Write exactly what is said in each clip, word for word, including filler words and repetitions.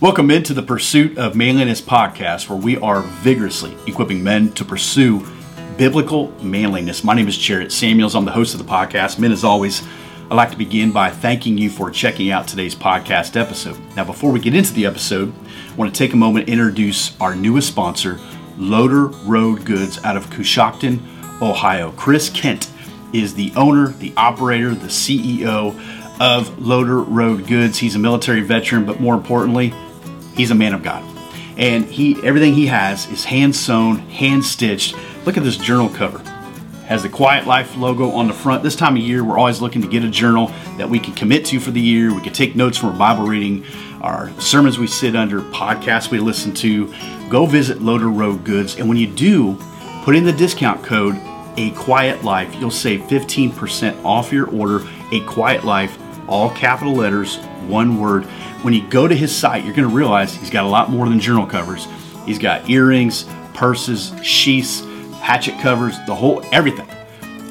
Welcome into the Pursuit of Manliness podcast, where we are vigorously equipping men to pursue biblical manliness. My name is Jarrett Samuels. I'm the host of the podcast. Men, as always, I'd like to begin by thanking you for checking out today's podcast episode. Now, before we get into the episode, I want to take a moment to introduce our newest sponsor, Loader Road Goods out of Coshocton, Ohio. Chris Kent is the owner, the operator, the C E O of Loader Road Goods. He's a military veteran, but more importantly, he's a man of God, and he everything he has is hand-sewn, hand-stitched. Look at this journal cover. It has the Quiet Life logo on the front. This time of year, we're always looking to get a journal that we can commit to for the year. We can take notes from our Bible reading, our sermons we sit under, podcasts we listen to. Go visit Loader Road Goods, and when you do, put in the discount code A Quiet Life. You'll save fifteen percent off your order. A Quiet Life, all capital letters, one word. When you go to his site, you're going to realize he's got a lot more than journal covers. He's got earrings, purses, sheaths, hatchet covers, the whole, everything.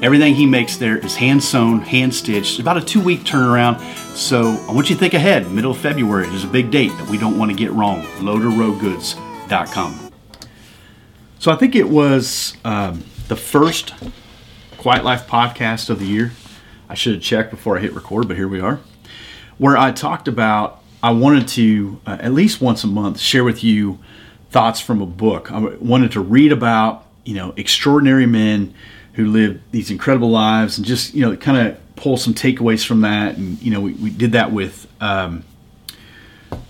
Everything he makes there is hand-sewn, hand-stitched. It's about a two-week turnaround, so I want you to think ahead. Middle of February, there's a big date that we don't want to get wrong. loader road goods dot com. So I think it was um, the first Quiet Life podcast of the year. I should have checked before I hit record, but here we are, where I talked about I wanted to, uh, at least once a month, share with you thoughts from a book. I wanted to read about, you know, extraordinary men who lived these incredible lives and just, you know, kind of pull some takeaways from that. And, you know, we, we did that with, um,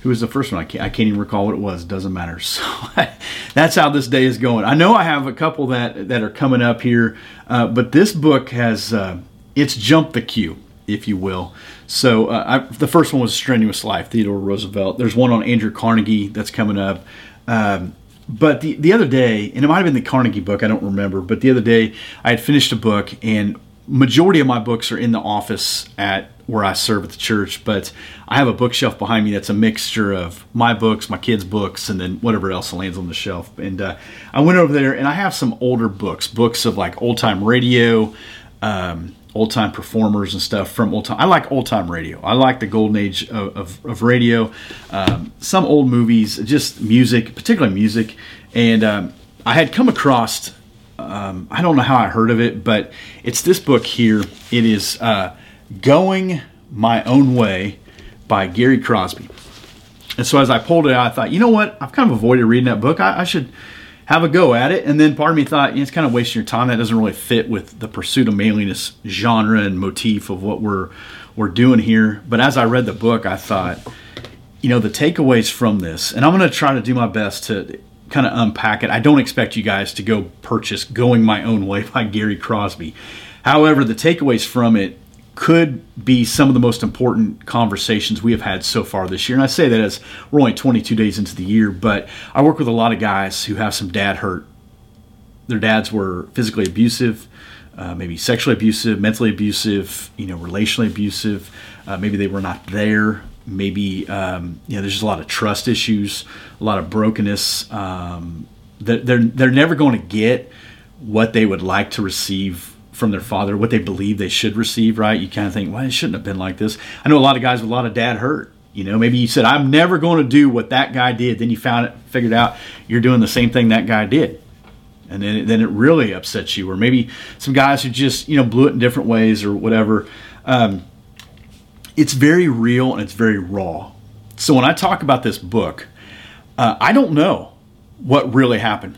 who was the first one? I can't, I can't even recall what it was. Doesn't matter. So I, that's how this day is going. I know I have a couple that, that are coming up here, uh, but this book has, uh, it's jumped the queue, if you will. So uh, I, the first one was Strenuous Life, Theodore Roosevelt. There's one on Andrew Carnegie that's coming up. Um, but the, the other day, and it might have been the Carnegie book, I don't remember, but the other day I had finished a book, and majority of my books are in the office at where I serve at the church, but I have a bookshelf behind me that's a mixture of my books, my kids' books, and then whatever else lands on the shelf. And uh, I went over there, and I have some older books, books of like old-time radio, um, old-time performers and stuff from old-time. I like old-time radio. I like the golden age of, of, of radio. Um, some old movies, just music, particularly music. And um, I had come across, um, I don't know how I heard of it, but it's this book here. It is uh, Going My Own Way by Gary Crosby. And so as I pulled it out, I thought, you know what? I've kind of avoided reading that book. I, I should have a go at it. And then part of me thought, you know, it's kind of wasting your time. That doesn't really fit with the pursuit of manliness genre and motif of what we're we're doing here. But as I read the book, I thought, you know, the takeaways from this, and I'm going to try to do my best to kind of unpack it. I don't expect you guys to go purchase Going My Own Way by Gary Crosby. However, the takeaways from it could be some of the most important conversations we have had so far this year. And I say that as we're only twenty-two days into the year, but I work with a lot of guys who have some dad hurt. Their dads were physically abusive, uh, maybe sexually abusive, mentally abusive, you know, relationally abusive. Uh, maybe they were not there. Maybe, um, you know, there's just a lot of trust issues, a lot of brokenness. Um, they're, they're, they're never going to get what they would like to receive from their father, what they believe they should receive, right? You kind of think, well, it shouldn't have been like this. I know a lot of guys with a lot of dad hurt. You know, maybe you said, I'm never going to do what that guy did. Then you found it, figured out you're doing the same thing that guy did. And then, then it really upsets you. Or maybe some guys who just, you know, blew it in different ways or whatever. Um, it's very real and it's very raw. So when I talk about this book, uh, I don't know what really happened.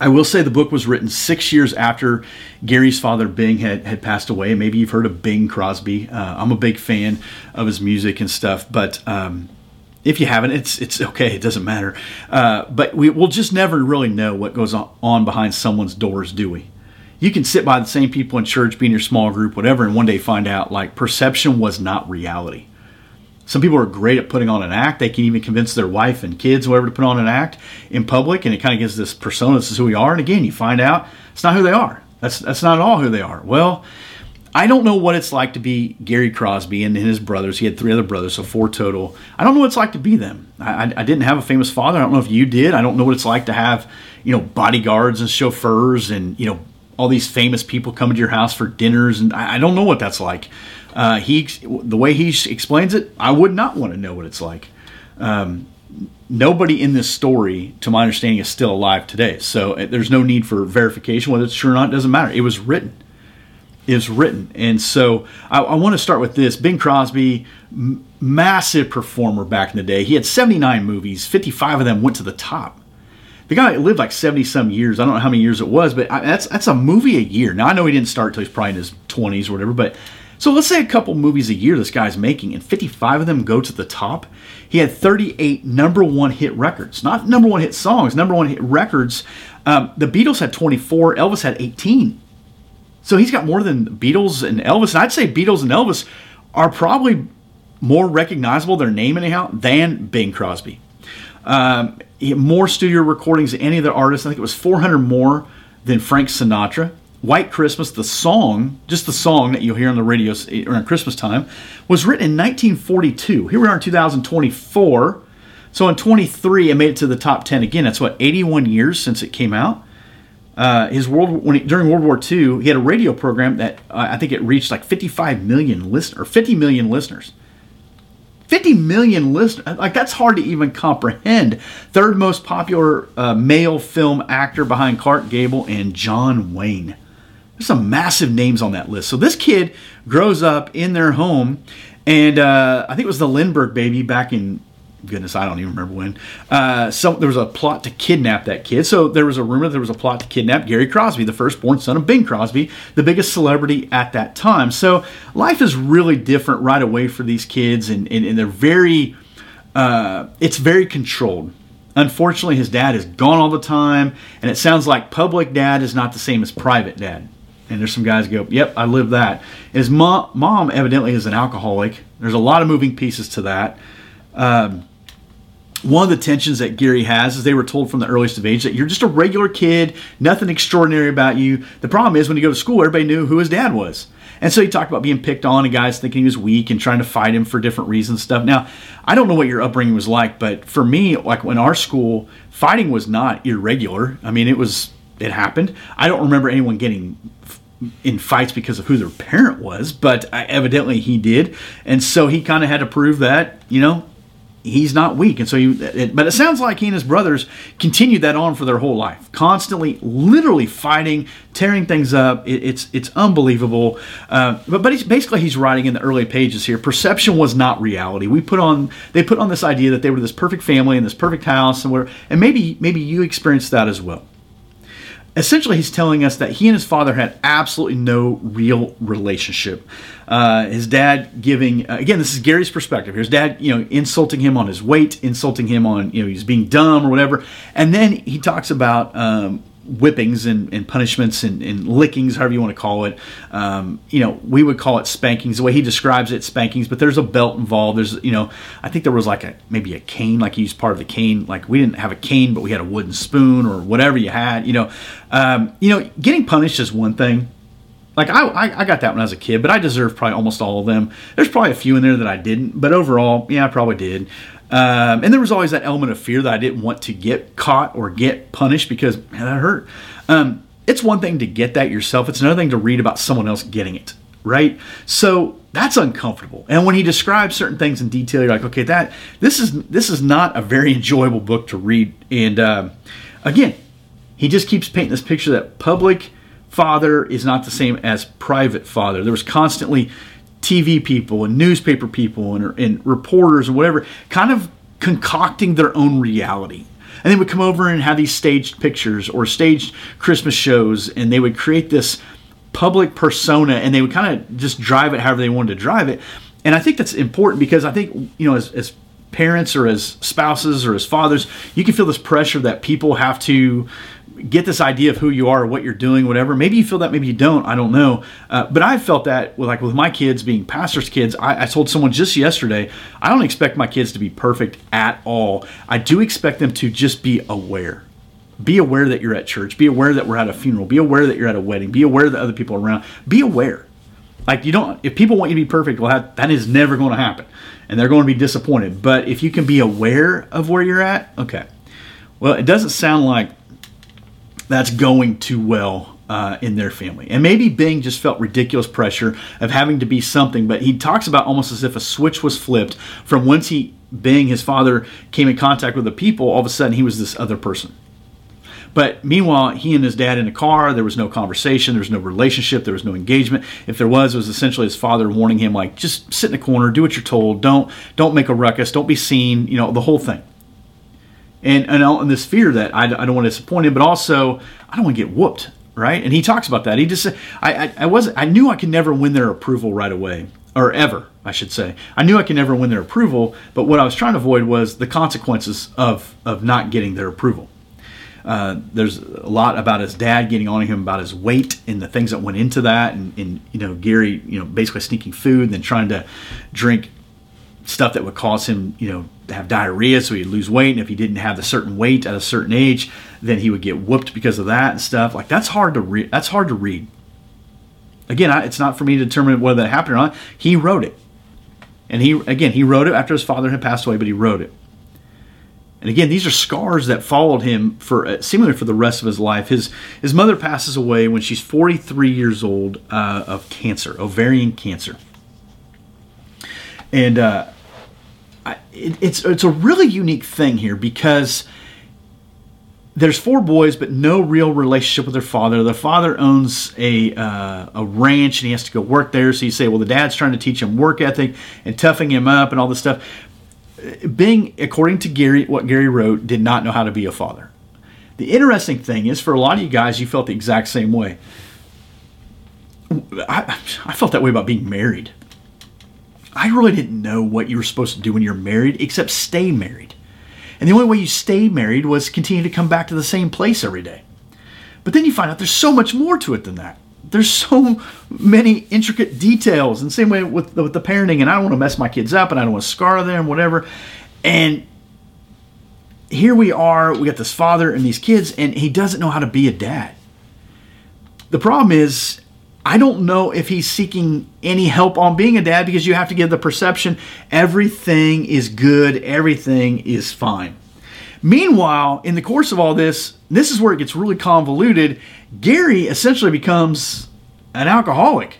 I will say the book was written six years after Gary's father, Bing, had, had passed away. Maybe you've heard of Bing Crosby. Uh, I'm a big fan of his music and stuff, but um, if you haven't, it's it's okay. It doesn't matter. Uh, but we, we'll just never really know what goes on behind someone's doors, do we? You can sit by the same people in church, be in your small group, whatever, and one day find out, like, perception was not reality. Some people are great at putting on an act. They can even convince their wife and kids, whatever, to put on an act in public, and it kind of gives this persona, this is who we are. And again, you find out it's not who they are. That's that's not at all who they are. Well, I don't know what it's like to be Gary Crosby and his brothers. He had three other brothers, so four total. I don't know what it's like to be them. I, I, I didn't have a famous father. I don't know if you did. I don't know what it's like to have, you know, bodyguards and chauffeurs and, you know, all these famous people coming to your house for dinners. And I, I don't know what that's like. Uh, he, the way he explains it, I would not want to know what it's like. um, nobody in this story, to my understanding, is still alive today. So there's no need for verification. Whether it's true or not, it doesn't matter. It was written. It was written. And so I, I want to start with this. Bing Crosby, m- massive performer back in the day. He had seventy-nine movies. fifty-five of them went to the top. The guy lived like seventy-some years. I don't know how many years it was, but I, that's that's a movie a year. Now, I know he didn't start until he's probably in his twenties or whatever, but... So let's say a couple movies a year this guy's making, and fifty-five of them go to the top. He had thirty-eight number one hit records. Not number one hit songs, number one hit records. Um, the Beatles had twenty-four, Elvis had eighteen. So he's got more than Beatles and Elvis. And I'd say Beatles and Elvis are probably more recognizable, their name anyhow, than Bing Crosby. Um, he had more studio recordings than any of the artists. I think it was four hundred more than Frank Sinatra. White Christmas, the song, just the song that you'll hear on the radio around Christmas time, was written in nineteen forty-two. Here we are in two thousand twenty-four. So in twenty-three, it made it to the top ten again. That's what, eighty-one years since it came out. Uh, his world when he, during World War Two, he had a radio program that uh, I think it reached like fifty-five million listeners, or fifty million listeners. fifty million listeners, like that's hard to even comprehend. Third most popular uh, male film actor behind Clark Gable and John Wayne. Some massive names on that list. So this kid grows up in their home, and uh, I think it was the Lindbergh baby back in, goodness, I don't even remember when. Uh, so there was a plot to kidnap that kid. So there was a rumor there was a plot to kidnap Gary Crosby, the firstborn son of Bing Crosby, the biggest celebrity at that time. So life is really different right away for these kids, and, and, and they're very, uh, it's very controlled. Unfortunately, his dad is gone all the time, and it sounds like public dad is not the same as private dad. And there's some guys who go, yep, I live that. And his mom, mom evidently is an alcoholic. There's a lot of moving pieces to that. Um, one of the tensions that Gary has is they were told from the earliest of age that you're just a regular kid, nothing extraordinary about you. The problem is when you go to school, everybody knew who his dad was. And so he talked about being picked on and guys thinking he was weak and trying to fight him for different reasons and stuff. Now, I don't know what your upbringing was like, but for me, like when our school, fighting was not irregular. I mean, it was... It happened. I don't remember anyone getting in fights because of who their parent was, but I, evidently he did. And so he kind of had to prove that, you know, he's not weak. And so he, it, but it sounds like he and his brothers continued that on for their whole life, constantly, literally fighting, tearing things up. It, it's it's unbelievable. Uh, but but he's, basically he's writing in the early pages here, perception was not reality. We put on, they put on this idea that they were this perfect family and this perfect house and whatever. And maybe maybe you experienced that as well. Essentially, he's telling us that he and his father had absolutely no real relationship. Uh, his dad giving, uh, again, this is Gary's perspective. His dad, you know, insulting him on his weight, insulting him on, you know, he's being dumb or whatever. And then he talks about um, whippings and, and punishments and, and lickings, however you want to call it. Um, you know, we would call it spankings. The way he describes it, spankings. But there's a belt involved. There's, you know, I think there was like a maybe a cane. Like he used part of the cane. Like we didn't have a cane, but we had a wooden spoon or whatever you had. You know. Um, you know, getting punished is one thing. Like, I, I I got that when I was a kid, but I deserved probably almost all of them. There's probably a few in there that I didn't, but overall, yeah, I probably did. Um, and there was always that element of fear that I didn't want to get caught or get punished because, man, that hurt. Um, it's one thing to get that yourself. It's another thing to read about someone else getting it, right? So that's uncomfortable. And when he describes certain things in detail, you're like, okay, that this is this is not a very enjoyable book to read. And um, again, he just keeps painting this picture that public father is not the same as private father. There was constantly T V people and newspaper people and, and reporters and whatever kind of concocting their own reality. And they would come over and have these staged pictures or staged Christmas shows, and they would create this public persona, and they would kind of just drive it however they wanted to drive it. And I think that's important because I think, you know, as, as parents or as spouses or as fathers, you can feel this pressure that people have to get this idea of who you are, what you're doing, whatever. Maybe you feel that, maybe you don't. I don't know. Uh, but I felt that with, like with my kids being pastors' kids. I, I told someone just yesterday, I don't expect my kids to be perfect at all. I do expect them to just be aware. Be aware that you're at church. Be aware that we're at a funeral. Be aware that you're at a wedding. Be aware that other people are around. Be aware. Like you don't, if people want you to be perfect, well, that, that is never going to happen. And they're going to be disappointed. But if you can be aware of where you're at, okay. Well, it doesn't sound like that's going too well uh, in their family. And maybe Bing just felt ridiculous pressure of having to be something, but he talks about almost as if a switch was flipped from once he Bing, his father, came in contact with the people, all of a sudden he was this other person. But meanwhile, he and his dad in a car, there was no conversation, there was no relationship, there was no engagement. If there was, it was essentially his father warning him, like, just sit in a corner, do what you're told, don't don't make a ruckus, don't be seen, you know, the whole thing. And and, and this fear that I, I don't want to disappoint him, but also I don't want to get whooped, right? And he talks about that. He just said, I, I, I wasn't, I knew I could never win their approval right away, or ever, I should say. I knew I could never win their approval, but what I was trying to avoid was the consequences of of not getting their approval. Uh, there's a lot about his dad getting on him about his weight and the things that went into that, and, and you know Gary, you know, basically sneaking food and then trying to drink stuff that would cause him, you know, to have diarrhea, so he'd lose weight. And if he didn't have a certain weight at a certain age, then he would get whooped because of that and stuff. Like that's hard to read. That's hard to read. Again, I, it's not for me to determine whether that happened or not. He wrote it, and he again he wrote it after his father had passed away, but he wrote it. And again, these are scars that followed him for uh, seemingly for the rest of his life. His his mother passes away when she's forty-three years old uh, of cancer, ovarian cancer. And uh, I, it, it's it's a really unique thing here because there's four boys, but no real relationship with their father. Their father owns a uh, a ranch, and he has to go work there. So you say, well, the dad's trying to teach him work ethic and toughing him up and all this stuff. Bing, according to Gary, what Gary wrote, did not know how to be a father. The interesting thing is, for a lot of you guys, you felt the exact same way. I, I felt that way about being married. I really didn't know what you were supposed to do when you're married, except stay married. And the only way you stay married was continue to come back to the same place every day. But then you find out there's so much more to it than that. There's so many intricate details. And same way with the, with the parenting, and I don't want to mess my kids up, and I don't want to scar them, whatever. And here we are, we got this father and these kids, and he doesn't know how to be a dad. The problem is, I don't know if he's seeking any help on being a dad, because you have to give the perception everything is good, everything is fine. Meanwhile, in the course of all this, this is where it gets really convoluted. Gary essentially becomes an alcoholic.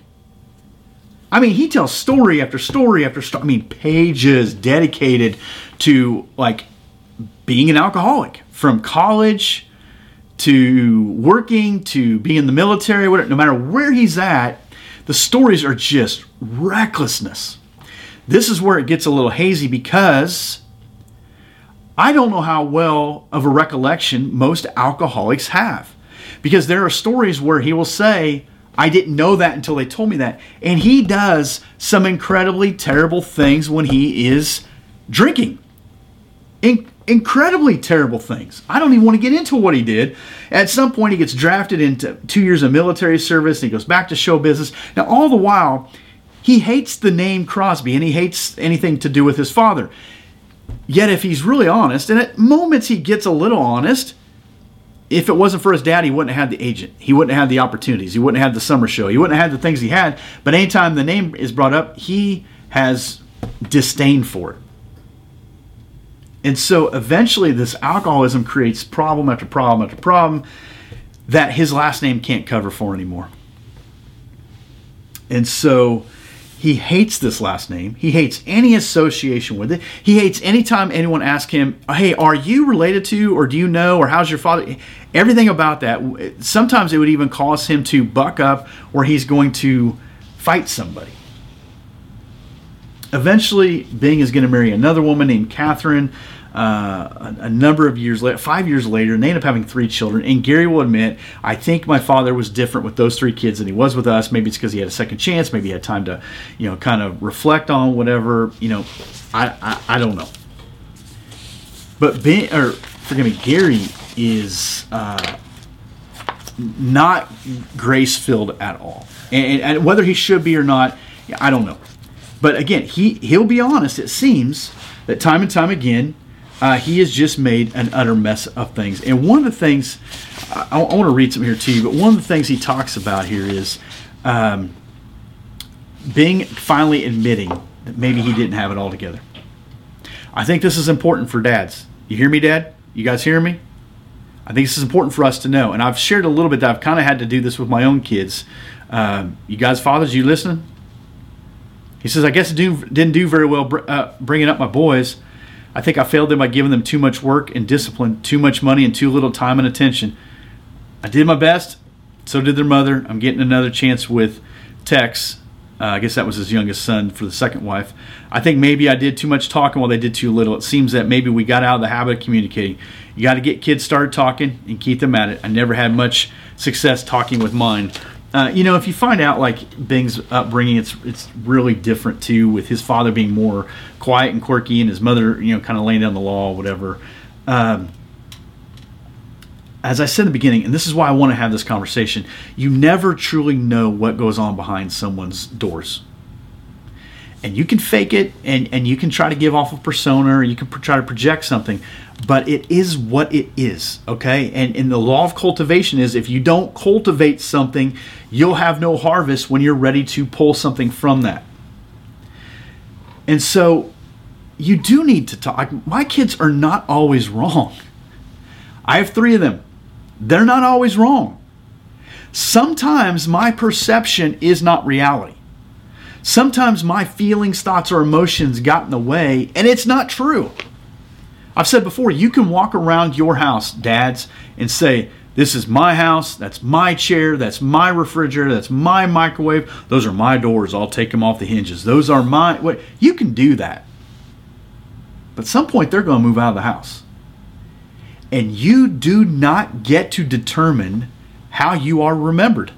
I mean, he tells story after story after story. I mean, pages dedicated to like being an alcoholic, from college to working to being in the military. Whatever, no matter where he's at, the stories are just recklessness. This is where it gets a little hazy because I don't know how well of a recollection most alcoholics have, because there are stories where he will say, I didn't know that until they told me that. And he does some incredibly terrible things when he is drinking. In- incredibly terrible things. I don't even want to get into what he did. At some point, he gets drafted into two years of military service, and he goes back to show business. Now, all the while, he hates the name Crosby, and he hates anything to do with his father. Yet if he's really honest, and at moments he gets a little honest, if it wasn't for his dad, he wouldn't have had the agent. He wouldn't have had the opportunities. He wouldn't have had the summer show. He wouldn't have had the things he had. But anytime the name is brought up, he has disdain for it. And so eventually this alcoholism creates problem after problem after problem that his last name can't cover for anymore. And so he hates this last name. He hates any association with it. He hates any time anyone asks him, hey, are you related to, or do you know, or how's your father? Everything about that. Sometimes it would even cause him to buck up, or he's going to fight somebody. Eventually, Bing is going to marry another woman named Catherine uh, a, a number of years later, five years later, and they end up having three children. And Gary will admit, I think my father was different with those three kids than he was with us. Maybe it's because he had a second chance. Maybe he had time to, you know, kind of reflect on whatever, you know, I, I, I don't know. But Bing, or forgive me, Gary is uh, not grace-filled at all. And, and whether he should be or not, I don't know. But again, he, he'll be honest. It seems that time and time again, uh, he has just made an utter mess of things. And one of the things, I, I want to read some here to you, but one of the things he talks about here is um, Bing finally admitting that maybe he didn't have it all together. I think this is important for dads. You hear me, Dad? You guys hear me? I think this is important for us to know. And I've shared a little bit that I've kind of had to do this with my own kids. Um, you guys, fathers, you listening? He says, I guess I do, didn't do very well uh, bringing up my boys. I think I failed them by giving them too much work and discipline, too much money, and too little time and attention. I did my best. So did their mother. I'm getting another chance with Tex. Uh, I guess that was his youngest son for the second wife. I think maybe I did too much talking while they did too little. It seems that maybe we got out of the habit of communicating. You got to get kids started talking and keep them at it. I never had much success talking with mine. Uh, you know, if you find out, like, Bing's upbringing, it's it's really different, too, with his father being more quiet and quirky and his mother, you know, kind of laying down the law or whatever. Um, as I said in the beginning, and this is why I want to have this conversation, you never truly know what goes on behind someone's doors. And you can fake it, and, and you can try to give off a persona, or you can pr- try to project something, but it is what it is, okay? And, and the law of cultivation is if you don't cultivate something, you'll have no harvest when you're ready to pull something from that. And so you do need to talk. My kids are not always wrong. I have three of them. They're not always wrong. Sometimes my perception is not reality. Sometimes my feelings, thoughts, or emotions got in the way, and it's not true. I've said before, you can walk around your house, dads, and say, this is my house, that's my chair, that's my refrigerator, that's my microwave, those are my doors, I'll take them off the hinges, those are my... What, you can do that. But at some point, they're going to move out of the house. And you do not get to determine how you are remembered.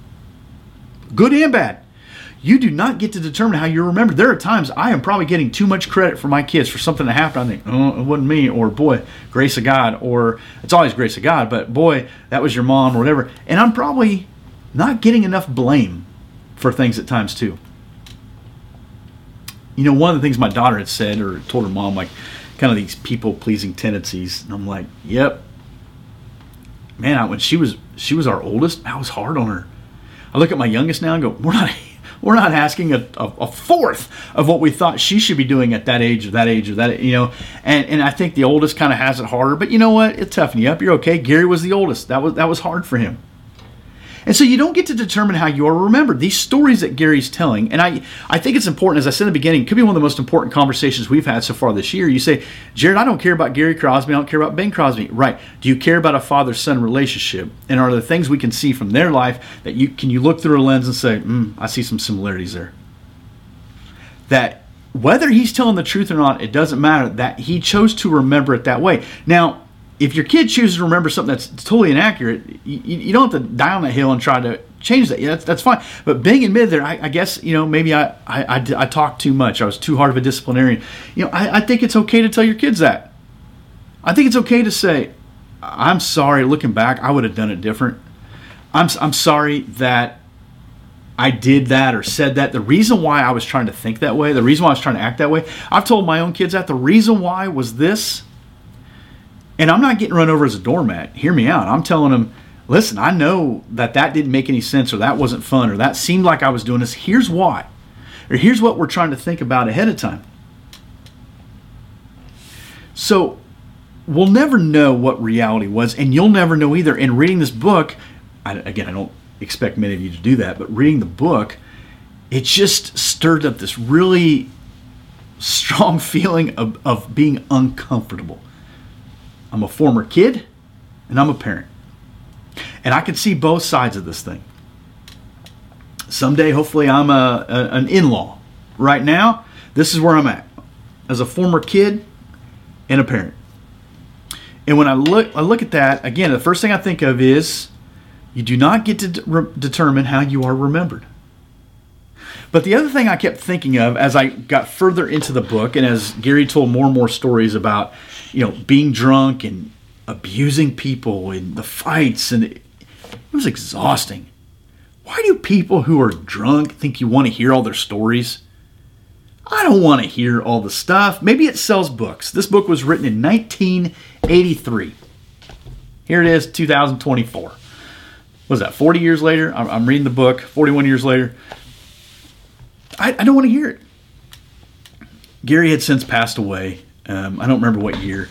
Good and bad. You do not get to determine how you're remembered. There are times I am probably getting too much credit for my kids for something that happened. I think, oh, it wasn't me, or boy, grace of God, or it's always grace of God, but boy, that was your mom or whatever. And I'm probably not getting enough blame for things at times too. You know, one of the things my daughter had said or told her mom, like kind of these people-pleasing tendencies. And I'm like, yep. Man, I, when she was she was our oldest, I was hard on her. I look at my youngest now and go, we're not... We're not asking a, a, a fourth of what we thought she should be doing at that age or that age or that, you know. And and I think the oldest kind of has it harder. But you know what? It toughened you up. You're okay. Gary was the oldest. That was that was hard for him. And so you don't get to determine how you are remembered. These stories that Gary's telling, and I, I think it's important, as I said in the beginning, it could be one of the most important conversations we've had so far this year. You say, Jared, I don't care about Gary Crosby. I don't care about Bing Crosby. Right. Do you care about a father-son relationship? And are there things we can see from their life that you can you look through a lens and say, hmm, I see some similarities there? That whether he's telling the truth or not, it doesn't matter, that he chose to remember it that way. Now, if your kid chooses to remember something that's totally inaccurate, you, you don't have to die on that hill and try to change that. Yeah, that's, that's fine. But Bing admitted there, I, I guess, you know, maybe I, I, I, I talked too much. I was too hard of a disciplinarian. You know, I, I think it's okay to tell your kids that. I think it's okay to say, I'm sorry, looking back, I would have done it different. I'm, I'm sorry that I did that or said that. The reason why I was trying to think that way, the reason why I was trying to act that way, I've told my own kids that. The reason why was this. And I'm not getting run over as a doormat. Hear me out. I'm telling them, listen, I know that that didn't make any sense, or that wasn't fun, or that seemed like I was doing this. Here's why. Or here's what we're trying to think about ahead of time. So we'll never know what reality was, and you'll never know either. And reading this book, I, again, I don't expect many of you to do that, but reading the book, it just stirred up this really strong feeling of, of being uncomfortable. I'm a former kid, and I'm a parent. And I can see both sides of this thing. Someday, hopefully, I'm a, a an in-law. Right now, this is where I'm at, as a former kid and a parent. And when I look, I look at that, again, the first thing I think of is you do not get to de- re- determine how you are remembered. But the other thing I kept thinking of as I got further into the book, and as Gary told more and more stories about, you know, being drunk and abusing people and the fights, and it, it was exhausting. Why do people who are drunk think you want to hear all their stories? I don't want to hear all the stuff. Maybe it sells books. This book was written in nineteen eighty-three. Here it is, two thousand twenty-four. What was that, forty years later? I'm, I'm reading the book, forty-one years later. I, I don't want to hear it. Gary had since passed away. Um, I don't remember what year.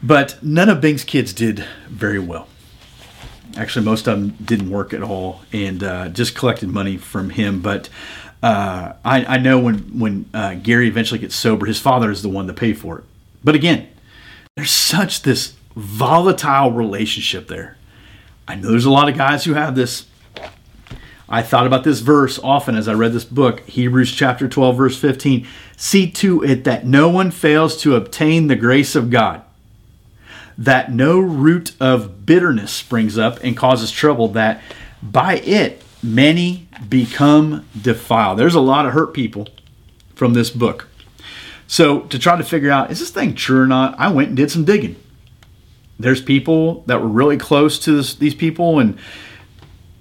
But none of Bing's kids did very well. Actually, most of them didn't work at all and uh, just collected money from him. But uh, I, I know when, when uh, Gary eventually gets sober, his father is the one to pay for it. But again, there's such this volatile relationship there. I know there's a lot of guys who have this. I thought about this verse often as I read this book, Hebrews chapter twelve, verse fifteen. See to it that no one fails to obtain the grace of God, that no root of bitterness springs up and causes trouble, that by it many become defiled. There's a lot of hurt people from this book. So to try to figure out, is this thing true or not, I went and did some digging. There's people that were really close to this, these people, and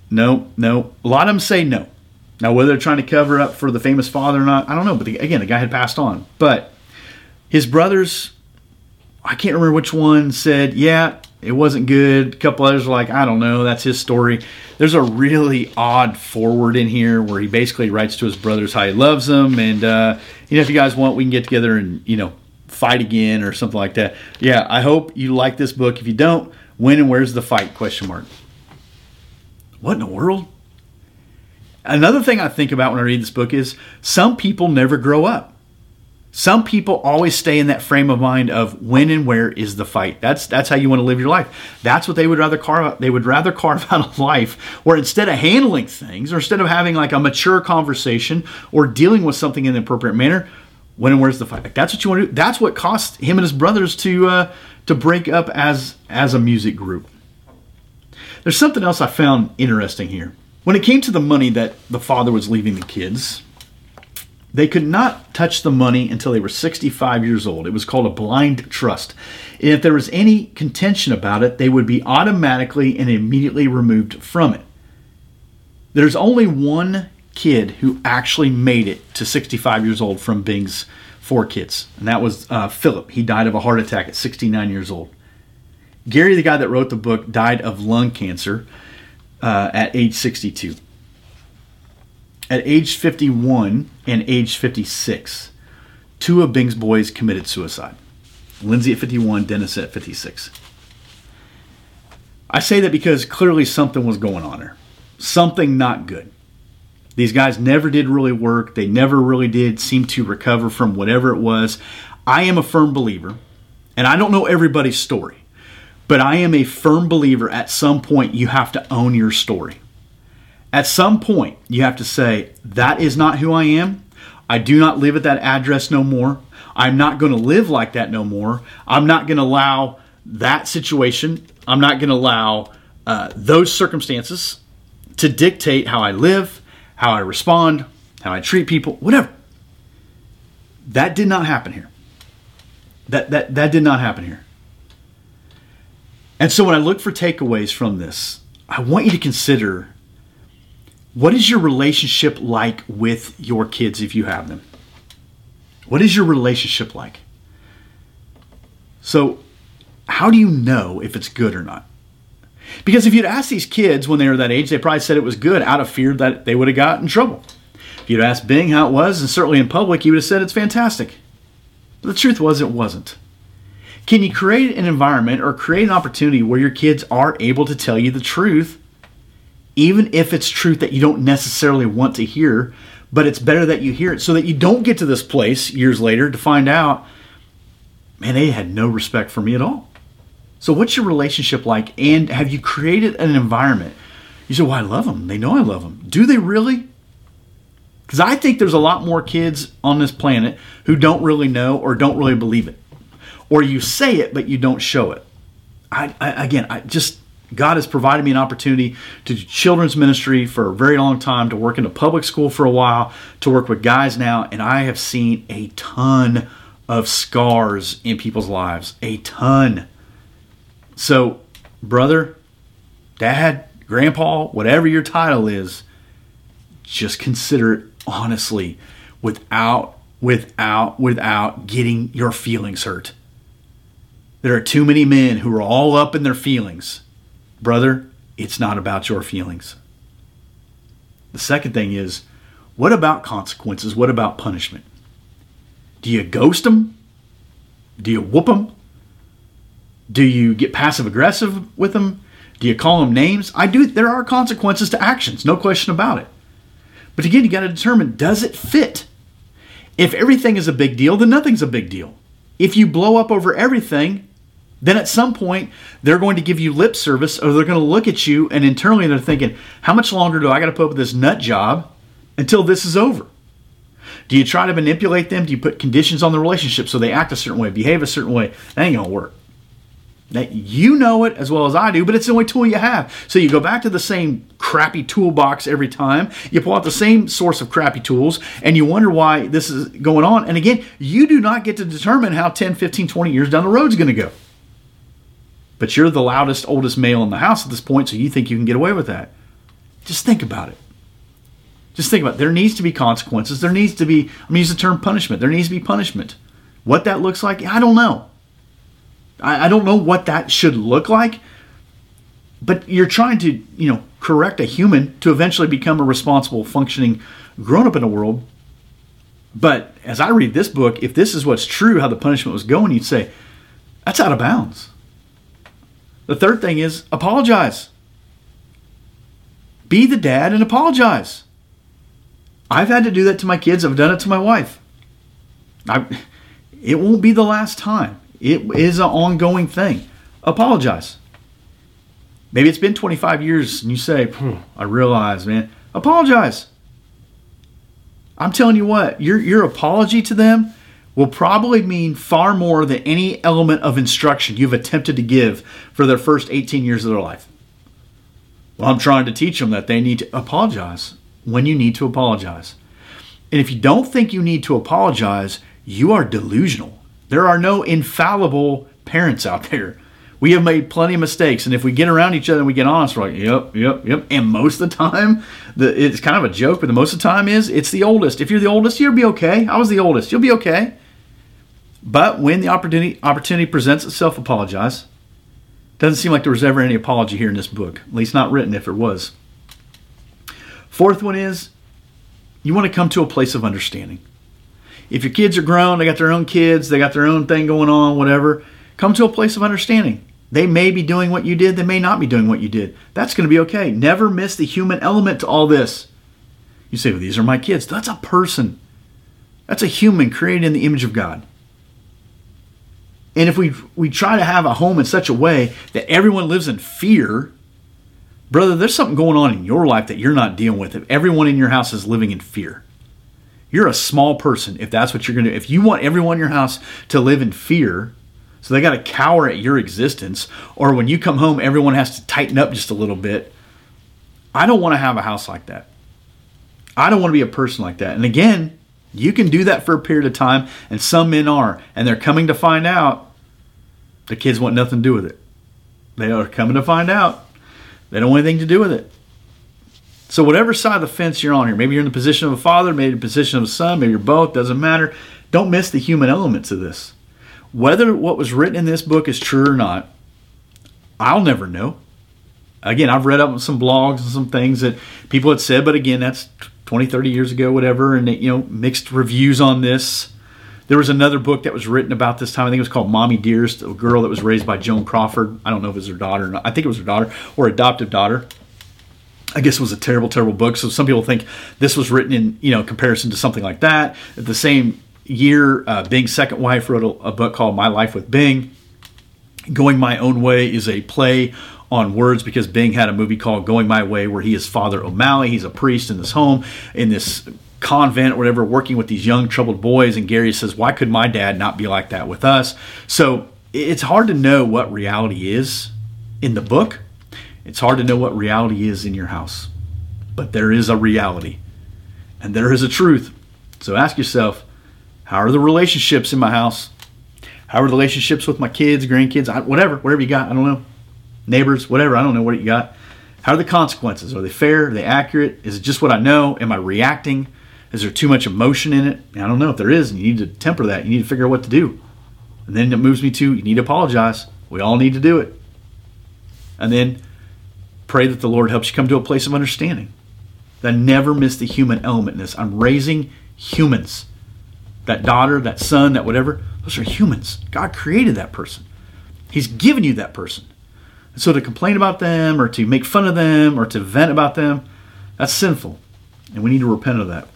no, no. A lot of them say no. Now, whether they're trying to cover up for the famous father or not, I don't know. But the, again, the guy had passed on. But his brothers, I can't remember which one, said, yeah, it wasn't good. A couple others were like, I don't know. That's his story. There's a really odd forward in here where he basically writes to his brothers how he loves them. And, uh, you know, if you guys want, we can get together and, you know, fight again or something like that. Yeah, I hope you like this book. If you don't, when and where's the fight? Question mark. What in the world? Another thing I think about when I read this book is some people never grow up. Some people always stay in that frame of mind of when and where is the fight. That's that's how you want to live your life. That's what they would rather carve out. They would rather carve out a life where instead of handling things or instead of having like a mature conversation or dealing with something in an appropriate manner, when and where's the fight? Like that's what you want to do. That's what cost him and his brothers to uh, to break up as as a music group. There's something else I found interesting here. When it came to the money that the father was leaving the kids, they could not touch the money until they were sixty-five years old. It was called a blind trust. And if there was any contention about it, they would be automatically and immediately removed from it. There's only one kid who actually made it to sixty-five years old from Bing's four kids, and that was uh, Philip. He died of a heart attack at sixty-nine years old. Gary, the guy that wrote the book, died of lung cancer uh, at age sixty-two. At age fifty-one and age fifty-six, two of Bing's boys committed suicide. Lindsay at fifty-one, Dennis at fifty-six. I say that because clearly something was going on there. Something not good. These guys never did really work. They never really did seem to recover from whatever it was. I am a firm believer, and I don't know everybody's story. But I am a firm believer at some point you have to own your story. At some point you have to say, that is not who I am. I do not live at that address no more. I'm not going to live like that no more. I'm not going to allow that situation. I'm not going to allow uh, those circumstances to dictate how I live, how I respond, how I treat people, whatever. That did not happen here. That, that, that did not happen here. And so when I look for takeaways from this, I want you to consider, what is your relationship like with your kids if you have them? What is your relationship like? So how do you know if it's good or not? Because if you'd asked these kids when they were that age, they probably said it was good out of fear that they would have got in trouble. If you'd asked Bing how it was, and certainly in public, he would have said it's fantastic. But the truth was it wasn't. Can you create an environment or create an opportunity where your kids are able to tell you the truth, even if it's truth that you don't necessarily want to hear, but it's better that you hear it so that you don't get to this place years later to find out, man, they had no respect for me at all. So what's your relationship like, and have you created an environment? You say, well, I love them. They know I love them. Do they really? Because I think there's a lot more kids on this planet who don't really know or don't really believe it. Or you say it, but you don't show it. I, I again, I just God has provided me an opportunity to do children's ministry for a very long time, to work in a public school for a while, to work with guys now, and I have seen a ton of scars in people's lives, a ton. So, brother, dad, grandpa, whatever your title is, just consider it honestly, without, without, without getting your feelings hurt. There are too many men who are all up in their feelings. Brother, it's not about your feelings. The second thing is, what about consequences? What about punishment? Do you ghost them? Do you whoop them? Do you get passive aggressive with them? Do you call them names? I do. There are consequences to actions, no question about it. But again, you got to determine, does it fit? If everything is a big deal, then nothing's a big deal. If you blow up over everything, then at some point, they're going to give you lip service, or they're going to look at you, and internally they're thinking, how much longer do I got to put up with this nut job until this is over? Do you try to manipulate them? Do you put conditions on the relationship so they act a certain way, behave a certain way? That ain't going to work. That you know it as well as I do, but it's the only tool you have. So you go back to the same crappy toolbox every time. You pull out the same source of crappy tools, and you wonder why this is going on. And again, you do not get to determine how ten, fifteen, twenty years down the road is going to go. But you're the loudest, oldest male in the house at this point, so you think you can get away with that. Just think about it. Just think about it. There needs to be consequences. There needs to be, I'm going to use the term punishment. There needs to be punishment. What that looks like, I don't know. I, I don't know what that should look like. But you're trying to, you know, correct a human to eventually become a responsible, functioning grown-up in the world. But as I read this book, if this is what's true, how the punishment was going, you'd say, that's out of bounds. The third thing is apologize. Be the dad and apologize. I've had to do that to my kids. I've done it to my wife. I, it won't be the last time. It is an ongoing thing. Apologize. Maybe it's been twenty-five years and you say, I realize, man. Apologize. I'm telling you what, your, your apology to them will probably mean far more than any element of instruction you've attempted to give for their first eighteen years of their life. Well, I'm trying to teach them that they need to apologize when you need to apologize. And if you don't think you need to apologize, you are delusional. There are no infallible parents out there. We have made plenty of mistakes, and if we get around each other and we get honest, we're like, yep, yep, yep. And most of the time, the, it's kind of a joke, but the most of the time is, it's the oldest. If you're the oldest, you'll be okay. I was the oldest. You'll be okay. But when the opportunity opportunity presents itself, apologize. Doesn't seem like there was ever any apology here in this book, at least not written if there was. Fourth one is, you want to come to a place of understanding. If your kids are grown, they got their own kids, they got their own thing going on, whatever, come to a place of understanding. They may be doing what you did, they may not be doing what you did. That's going to be okay. Never miss the human element to all this. You say, well, these are my kids. That's a person. That's a human created in the image of God. And if we we try to have a home in such a way that everyone lives in fear, brother, there's something going on in your life that you're not dealing with. If everyone in your house is living in fear, you're a small person if that's what you're going to do. If you want everyone in your house to live in fear, so they got to cower at your existence, or when you come home, everyone has to tighten up just a little bit. I don't want to have a house like that. I don't want to be a person like that. And again, you can do that for a period of time, and some men are, and they're coming to find out the kids want nothing to do with it. They are coming to find out they don't want anything to do with it. So whatever side of the fence you're on here, maybe you're in the position of a father, maybe in the position of a son, maybe you're both, doesn't matter. Don't miss the human elements of this. Whether what was written in this book is true or not, I'll never know. Again, I've read up some blogs and some things that people had said, but again, that's twenty, thirty years ago, whatever, and you know, mixed reviews on this. There was another book that was written about this time. I think it was called Mommy Dearest, a girl that was raised by Joan Crawford. I don't know if it was her daughter or not. I think it was her daughter or adoptive daughter. I guess it was a terrible, terrible book. So some people think this was written in, you know, comparison to something like that. At the same year, uh, Bing's second wife wrote a, a book called My Life with Bing. Going My Own Way is a play on words because Bing had a movie called Going My Way where he is Father O'Malley. He's a priest in this home, in this convent or whatever, working with these young troubled boys. And Gary says, why could my dad not be like that with us? So it's hard to know what reality is in the book. It's hard to know what reality is in your house. But there is a reality. And there is a truth. So ask yourself, how are the relationships in my house? How are the relationships with my kids, grandkids, I, whatever, whatever you got, I don't know. Neighbors, whatever, I don't know what you got. How are the consequences? Are they fair? Are they accurate? Is it just what I know? Am I reacting? Is there too much emotion in it? I don't know if there is, and you need to temper that. You need to figure out what to do. And then it moves me to, you need to apologize. We all need to do it. And then pray that the Lord helps you come to a place of understanding. That never miss the human element in this. I'm raising humans. That daughter, that son, that whatever, those are humans. God created that person. He's given you that person. And so to complain about them or to make fun of them or to vent about them, that's sinful. And we need to repent of that.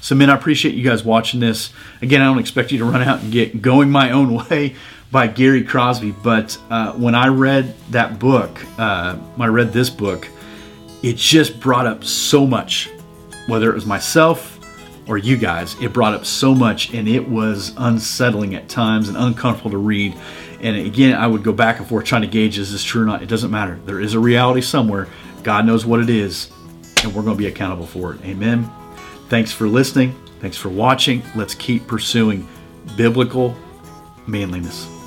So, men, I appreciate you guys watching this. Again, I don't expect you to run out and get Going My Own Way by Gary Crosby, but uh, when I read that book, uh, when I read this book, it just brought up so much, whether it was myself or you guys, it brought up so much, and it was unsettling at times and uncomfortable to read. And again, I would go back and forth trying to gauge, is this true or not? It doesn't matter. There is a reality somewhere. God knows what it is, and we're going to be accountable for it. Amen. Thanks for listening. Thanks for watching. Let's keep pursuing biblical manliness.